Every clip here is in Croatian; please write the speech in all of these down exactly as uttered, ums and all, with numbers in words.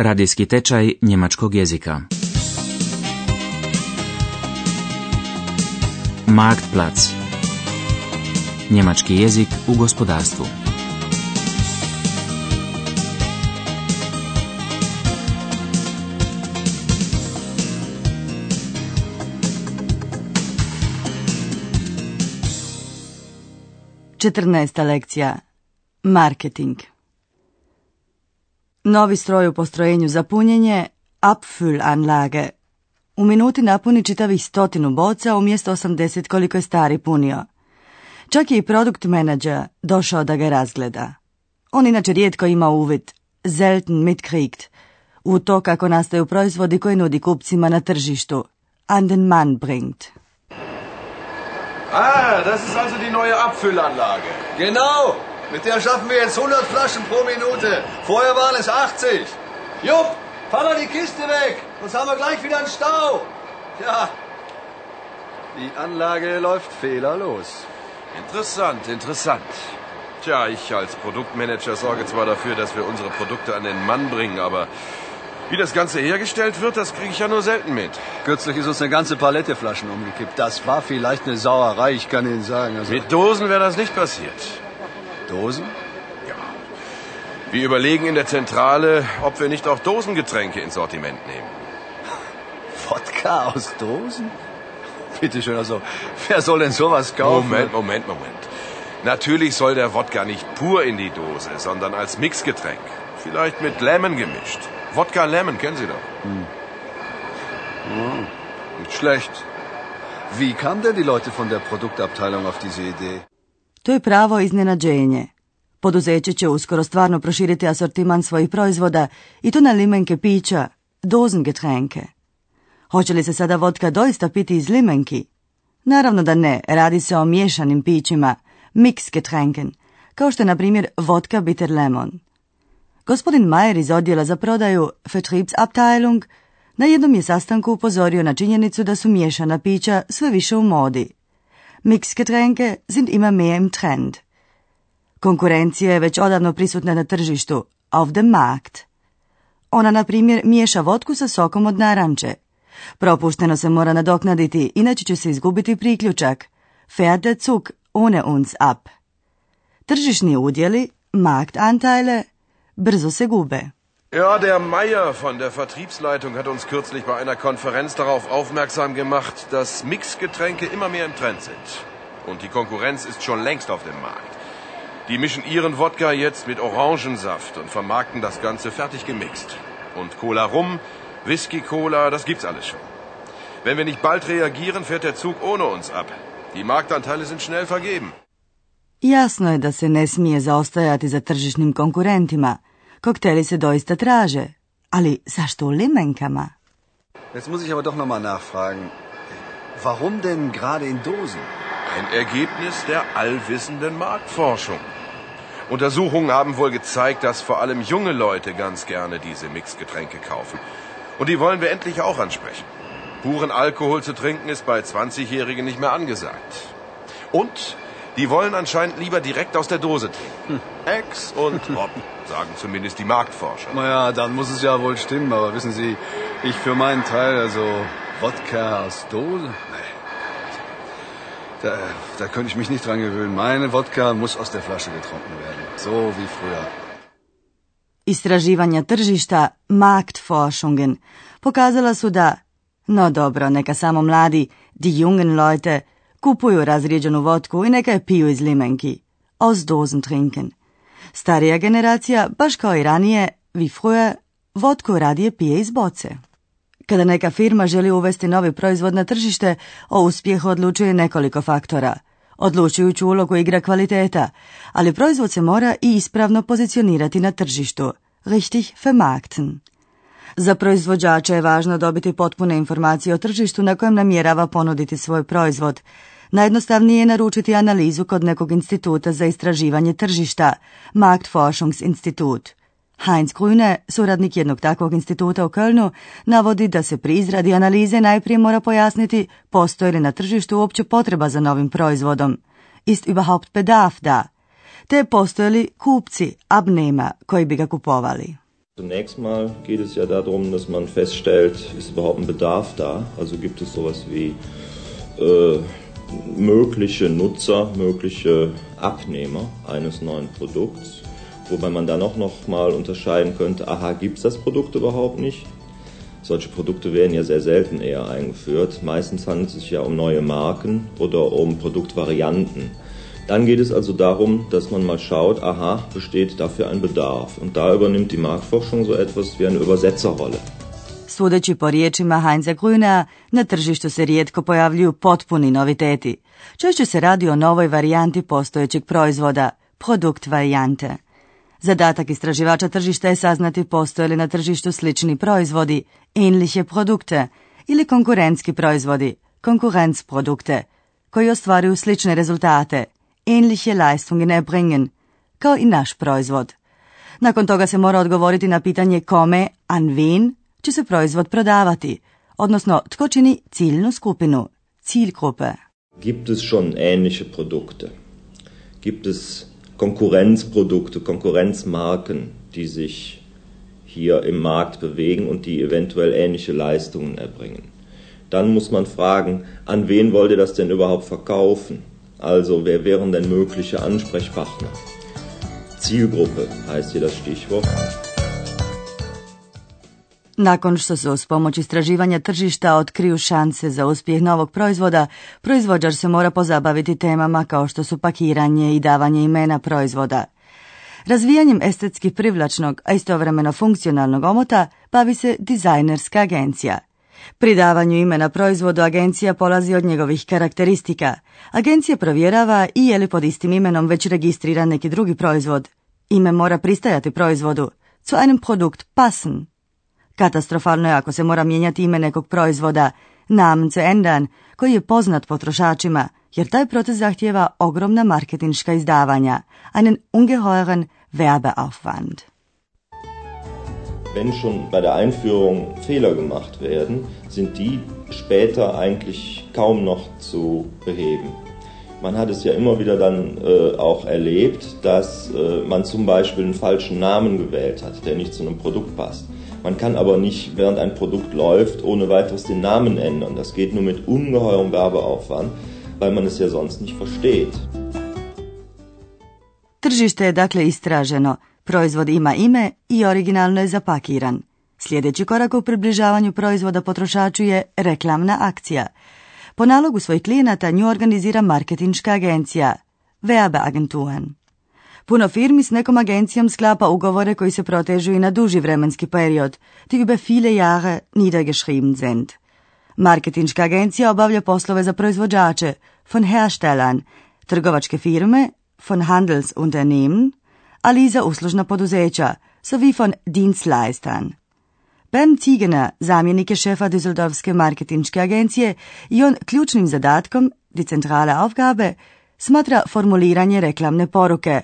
Radijski tečaj njemačkog jezika. Marktplatz. Njemački jezik u gospodarstvu. četrnaesta lekcija. Marketing. Novi stroj u postrojenju za punjenje, Abfüllanlage. U minuti napuni čitavih stotinu boca umjesto osamdeset koliko je stari punio. Čak je i produkt menadžer došao da ga razgleda. On inače rijetko ima uvid, selten mitkriegt, u to kako nastaju proizvodi koji nudi kupcima na tržištu, an den Mann bringt. Ah, das ist also die neue Abfüllanlage. Genau, mit der schaffen wir jetzt hundert Flaschen pro Minute. Vorher waren es achtzig. Jupp, fahr mal die Kiste weg, sonst haben wir gleich wieder einen Stau. Ja, die Anlage läuft fehlerlos. Interessant, interessant. Tja, ich als Produktmanager sorge zwar dafür, dass wir unsere Produkte an den Mann bringen, aber wie das Ganze hergestellt wird, das kriege ich ja nur selten mit. Kürzlich ist uns eine ganze Palette Flaschen umgekippt. Das war vielleicht eine Sauerei, ich kann Ihnen sagen. Also mit Dosen wäre das nicht passiert. Dosen? Ja. Wir überlegen in der Zentrale, ob wir nicht auch Dosengetränke ins Sortiment nehmen. Wodka aus Dosen? Bitte schön, also, wer soll denn sowas kaufen? Moment, Moment, Moment. Natürlich soll der Wodka nicht pur in die Dose, sondern als Mixgetränk. Vielleicht mit Lemon gemischt. Wodka Lemon, kennen Sie doch. Hm. Hm. Nicht schlecht. Wie kamen denn die Leute von der Produktabteilung auf diese Idee? To je pravo iznenađenje. Poduzeće će uskoro stvarno proširiti asortiman svojih proizvoda i to na limenke pića, Dosengetränke. Hoće li se sada vodka doista piti iz limenki? Naravno da ne, radi se o miješanim pićima, Mixgetränken, kao što je na primjer vodka bitter lemon. Gospodin Majer iz odjela za prodaju Vertriebsabteilung na jednom je sastanku upozorio na činjenicu da su miješana pića sve više u modi. Mixgetränke sind immer mehr im Trend. Konkurencija je već odavno prisutna na tržištu, auf dem Markt. Ona, na primjer, miješa vodku sa sokom od naranče. Propušteno se mora nadoknaditi, inače će se izgubiti priključak. Fährt der Zug ohne uns ab. Tržišni udjeli, Marktanteile, brzo se gube. Ja, der Meier von der Vertriebsleitung hat uns kürzlich bei einer Konferenz darauf aufmerksam gemacht, dass Mixgetränke immer mehr im Trend sind. Und die Konkurrenz ist schon längst auf dem Markt. Die mischen ihren Wodka jetzt mit Orangensaft und vermarkten das Ganze fertig gemixt. Und Cola Rum, Whisky Cola, das gibt's alles schon. Wenn wir nicht bald reagieren, fährt der Zug ohne uns ab. Die Marktanteile sind schnell vergeben. Jasno je da se ne smije zaostajati za tržišnim konkurentima. Kokteli se doista traže, ali zašto u limenkama? Jetzt muss ich aber doch noch mal nachfragen. Warum denn gerade in Dosen? Ein Ergebnis der allwissenden Marktforschung. Untersuchungen haben wohl gezeigt, dass vor allem junge Leute ganz gerne diese Mixgetränke kaufen. Und die wollen wir endlich auch ansprechen. Puren Alkohol zu trinken ist bei zwanzigjährigen nicht mehr angesagt. Und die wollen anscheinend lieber direkt aus der Dose trinken. Ex und Hop, sagen zumindest die Marktforscher. Naja, dann muss es ja wohl stimmen, aber wissen Sie, ich für meinen Teil, also Wodka aus Dose? Nee. Da, da könnte ich mich nicht dran gewöhnen. Meine Wodka muss aus der Flasche getrunken werden, so wie früher. Istraživanja tržišta, Marktforschungen, pokazala su da, no dobro, neka samo mladi, die jungen Leute, kupuju razrijeđenu vodku i neka je piju iz limenki, aus Dosen trinken. Starija generacija, baš kao i ranije, wie früher, vodku radije pije iz boce. Kada neka firma želi uvesti novi proizvod na tržište, o uspjehu odlučuje nekoliko faktora. Odlučujuću ulogu igra kvaliteta, ali proizvod se mora i ispravno pozicionirati na tržištu, richtig vermarkten. Za proizvođača je važno dobiti potpune informacije o tržištu na kojem namjerava ponuditi svoj proizvod. Najjednostavnije je naručiti analizu kod nekog instituta za istraživanje tržišta, Marktforschungsinstitut. Heinz Grüne, suradnik jednog takvog instituta u Kölnu, navodi da se pri izradi analize najprije mora pojasniti postoji li na tržištu uopće potreba za novim proizvodom, ist überhaupt Bedarf da, te postoje li kupci, Abnehmer, koji bi ga kupovali. Zunächst mal geht es ja darum, dass man feststellt, ist überhaupt ein Bedarf da? Also gibt es sowas wie äh, mögliche Nutzer, mögliche Abnehmer eines neuen Produkts, wobei man dann auch noch mal unterscheiden könnte, aha, gibt es das Produkt überhaupt nicht? Solche Produkte werden ja sehr selten eher eingeführt. Meistens handelt es sich ja um neue Marken oder um Produktvarianten. Dann geht es also darum, dass man mal schaut, aha, besteht dafür ein Bedarf. Und da übernimmt die Marktforschung so etwas wie eine Übersetzerrolle. Sudeći po riječima Heinza Grünea, na tržištu se rijetko pojavljuju potpuni noviteti. Češće se radi o novoj varijanti postojećeg proizvoda, produktvariante. Zadatak istraživača tržišta je saznati postoje li na tržištu slični proizvodi, ähnliche produkte, ili konkurentski proizvodi, konkurenzprodukte, koji ostvaruju slične rezultate, ähnliche Leistungen erbringen, kao i naš proizvod. Nakon toga se mora odgovoriti na pitanje kome, an wen, će se proizvod prodavati, odnosno tko čini ciljnu skupinu, Zielgruppe. Gibt es schon ähnliche Produkte? Gibt es Konkurrenzprodukte, Konkurrenzmarken, die sich hier im Markt bewegen und die eventuell ähnliche Leistungen erbringen? Dann muss man fragen, an wen wollt ihr das denn überhaupt verkaufen? Also, wer wären denn mögliche Ansprechpartner? Zielgruppe heißt hier das Stichwort. Nakon što se uz pomoć istraživanja tržišta otkriju šanse za uspjeh novog proizvoda, proizvođač se mora pozabaviti temama kao što su pakiranje i davanje imena proizvoda. Razvijanjem estetski privlačnog, a istovremeno funkcionalnog omota, bavi se dizajnerska agencija. Pri davanju imena proizvodu agencija polazi od njegovih karakteristika. Agencija provjerava i je li pod istim imenom već registriran neki drugi proizvod. Ime mora pristajati proizvodu, zu einem Produkt passen. Katastrofalno je ako se mora mijenjati ime nekog proizvoda, Namen zu ändern, koji je poznat potrošačima, jer taj proces zahtjeva ogromna marketinška izdavanja, einen ungeheuren Werbeaufwand. Wenn schon bei der Einführung Fehler gemacht werden, sind die später eigentlich kaum noch zu beheben. Man hat es ja immer wieder dann äh, auch erlebt, dass äh, man zum Beispiel einen falschen Namen gewählt hat, der nicht zu einem Produkt passt. Man kann aber nicht, während ein Produkt läuft, ohne weiteres den Namen ändern. Das geht nur mit ungeheurem Werbeaufwand, weil man es ja sonst nicht versteht. Tržište je dakle istraženo. Proizvod ima ime i originalno je zapakiran. Sljedeći korak u približavanju proizvoda potrošaču je reklamna akcija. Po nalogu svojih klijenata nju organizira marketinška agencija, Werbeagenturen. Puno firmi s nekom agencijom sklapa ugovore koji se protežu i na duži vremenski period, die über viele Jahre niedergeschrieben sind. Marketinška agencija obavlja poslove za proizvođače, von Herstellern, trgovačke firme, von Handelsunternehmen, ali i za uslužna poduzeća, sowie von Dienstleistern. Ben Zigener, zamjenik je šefa Düsseldorfske marketinške agencije i on ključnim zadatkom, die zentrale Aufgabe, smatra formuliranje reklamne poruke,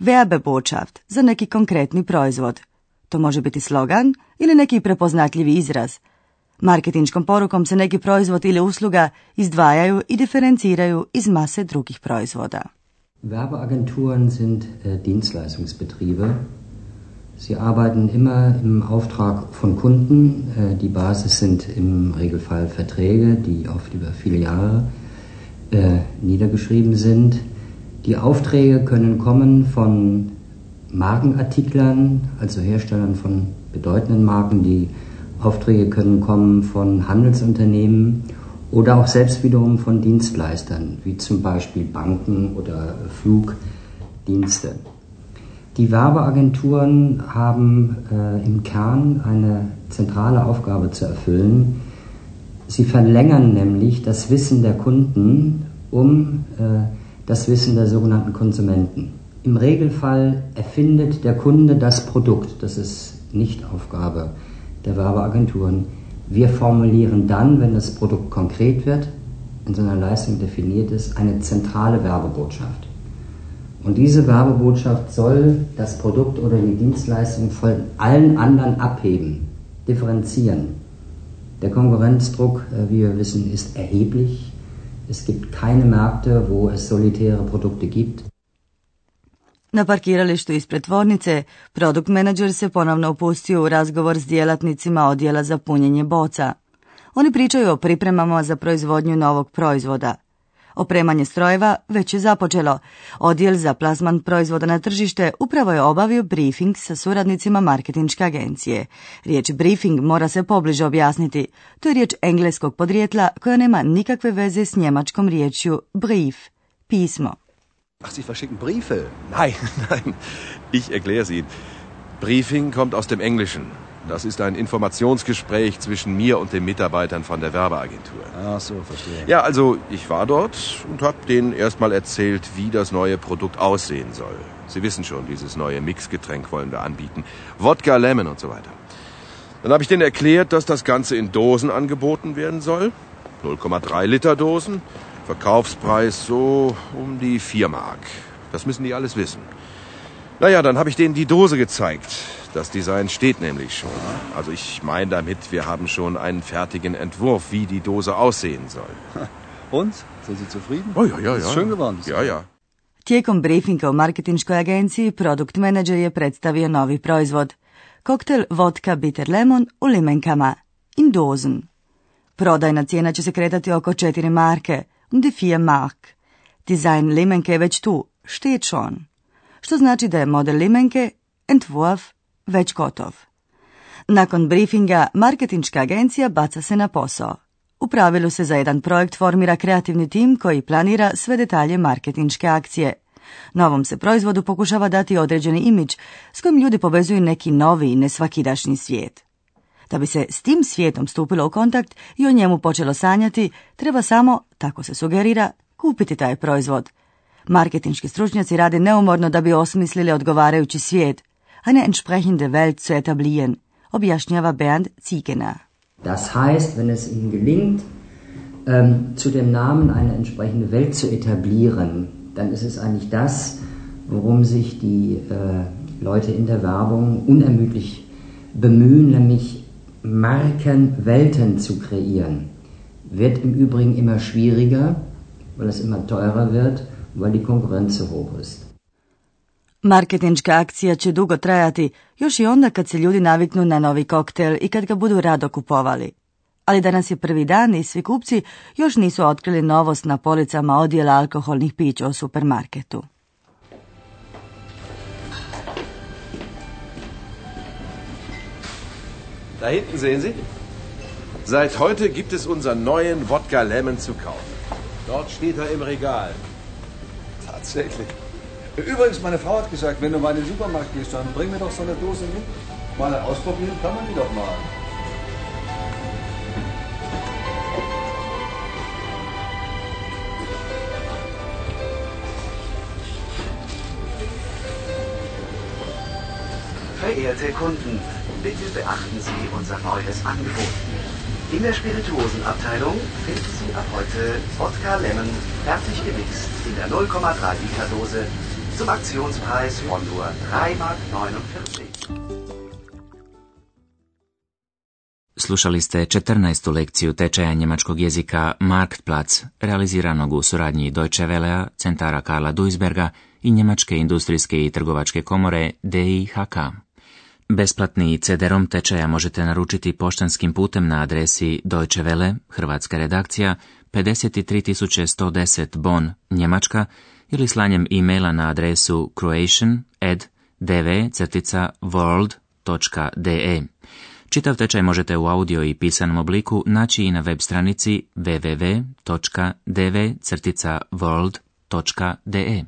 Werbebotschaft, za neki konkretni proizvod. To može biti slogan ili neki prepoznatljivi izraz. Marketinškom porukom se neki proizvod ili usluga izdvajaju i diferenciraju iz mase drugih proizvoda. Werbeagenturen sind äh, Dienstleistungsbetriebe. Sie arbeiten immer im Auftrag von Kunden. Äh, die Basis sind im Regelfall Verträge, die oft über viele Jahre äh, niedergeschrieben sind. Die Aufträge können kommen von Markenartiklern, also Herstellern von bedeutenden Marken. Die Aufträge können kommen von Handelsunternehmen. Oder auch selbst wiederum von Dienstleistern, wie zum Beispiel Banken oder Flugdienste. Die Werbeagenturen haben äh, im Kern eine zentrale Aufgabe zu erfüllen. Sie verlängern nämlich das Wissen der Kunden um äh, das Wissen der sogenannten Konsumenten. Im Regelfall erfindet der Kunde das Produkt. Das ist nicht Aufgabe der Werbeagenturen. Wir formulieren dann, wenn das Produkt konkret wird, in seiner Leistung definiert ist, eine zentrale Werbebotschaft. Und diese Werbebotschaft soll das Produkt oder die Dienstleistung von allen anderen abheben, differenzieren. Der Konkurrenzdruck, wie wir wissen, ist erheblich. Es gibt keine Märkte, wo es solitäre Produkte gibt. Na parkiralištu ispred tvornice, produkt menadžer se ponovno upustio u razgovor s djelatnicima odjela za punjenje boca. Oni pričaju o pripremama za proizvodnju novog proizvoda. Opremanje strojeva već je započelo. Odjel za plasman proizvoda na tržište upravo je obavio briefing sa suradnicima marketinške agencije. Riječ briefing mora se pobliže objasniti. To je riječ engleskog podrijetla koja nema nikakve veze s njemačkom riječju brief, pismo. Ach, Sie verschicken Briefe? Nein, nein, ich erkläre es Ihnen. Briefing kommt aus dem Englischen. Das ist ein Informationsgespräch zwischen mir und den Mitarbeitern von der Werbeagentur. Ach so, verstehe. Ja, also ich war dort und habe denen erstmal erzählt, wie das neue Produkt aussehen soll. Sie wissen schon, dieses neue Mixgetränk wollen wir anbieten. Wodka, Lemon und so weiter. Dann habe ich denen erklärt, dass das Ganze in Dosen angeboten werden soll. null Komma drei Liter Dosen. Verkaufspreis so um die vier Mark. Das müssen die alles wissen. Naja, dann habe ich denen die Dose gezeigt. Das Design steht nämlich schon. Also ich meine damit, wir haben schon einen fertigen Entwurf, wie die Dose aussehen soll. Und? Sind Sie zufrieden? Oh, ja, ja, ja. Ist schön geworden. Ja, ja. Tijekom briefinga u marketinškoj agenciji, produkt menadžer je predstavio novi proizvod. Koktel vodka bitter lemon u limenkama. In dozen. Prodajna cijena će se kretati oko četiri marke. Um die vier Mark. Design limenke je već tu. Steht schon. Što znači da je model limenke, entwurf, već gotov. Nakon briefinga, marketinška agencija baca se na posao. U pravilu se za jedan projekt formira kreativni tim koji planira sve detalje marketinške akcije. Novom se proizvodu pokušava dati određeni imidž s kojim ljudi povezuju neki novi i nesvakidašnji svijet. Da bi se s tim svijetom stupilo u kontakt i o njemu počelo sanjati, treba samo, tako se sugerira, kupiti taj proizvod. Marketinški stručnjaci rade neumorno da bi osmislili odgovarajući svijet. Eine entsprechende Welt zu etablieren, objašnjava Ben Zigener. Das heißt, wenn es Ihnen gelingt, ähm, zu dem Namen eine entsprechende Welt zu etablieren, dann ist es eigentlich das, worum sich die äh, Leute in der Werbung unermüdlich bemühen, nämlich Markenwelten zu kreieren. Wird im Übrigen immer schwieriger, weil es immer teurer wird, weil die Konkurrenz so hoch ist. Marketinška akcija će dugo trajati, još i onda kad se ljudi naviknu na novi koktel i kad ga budu rado kupovali. Ali danas je prvi dan i svi kupci još nisu otkrili novost na policama odjela alkoholnih pića u supermarketu. Da hinten sehen Sie. Seit heute gibt es unser neuen Wodka Lemon zu kaufen. Dort steht er im Regal. Tatsächlich. Übrigens, meine Frau hat gesagt, wenn du mal in den Supermarkt gehst, dann bring mir doch so eine Dose mit. Mal ausprobieren kann man die doch mal. Verehrte Kunden, bitte beachten Sie unser neues Angebot. In der Spirituosenabteilung finden Sie ab heute Wodka Lemon fertig gemixt in der null Komma drei Liter Dose. Zum Aktionspreis von nur drei Mark neunundvierzig. Slušali ste četrnaestu lekciju tečaja njemačkog jezika Marktplatz, realiziranog u suradnji Deutsche Wellea, centara Carla Duisberga i Njemačke industrijske i trgovačke komore D I H K. Besplatni C D-rom tečaja možete naručiti poštanskim putem na adresi Deutsche Welle, hrvatska redakcija, pedeset tri tisuće sto deset Bon, Njemačka, ili slanjem e-maila na adresu croatian at d v dash world dot d e. Čitav tečaj možete u audio i pisanom obliku naći i na web stranici w w w dot d v dash world dot d e.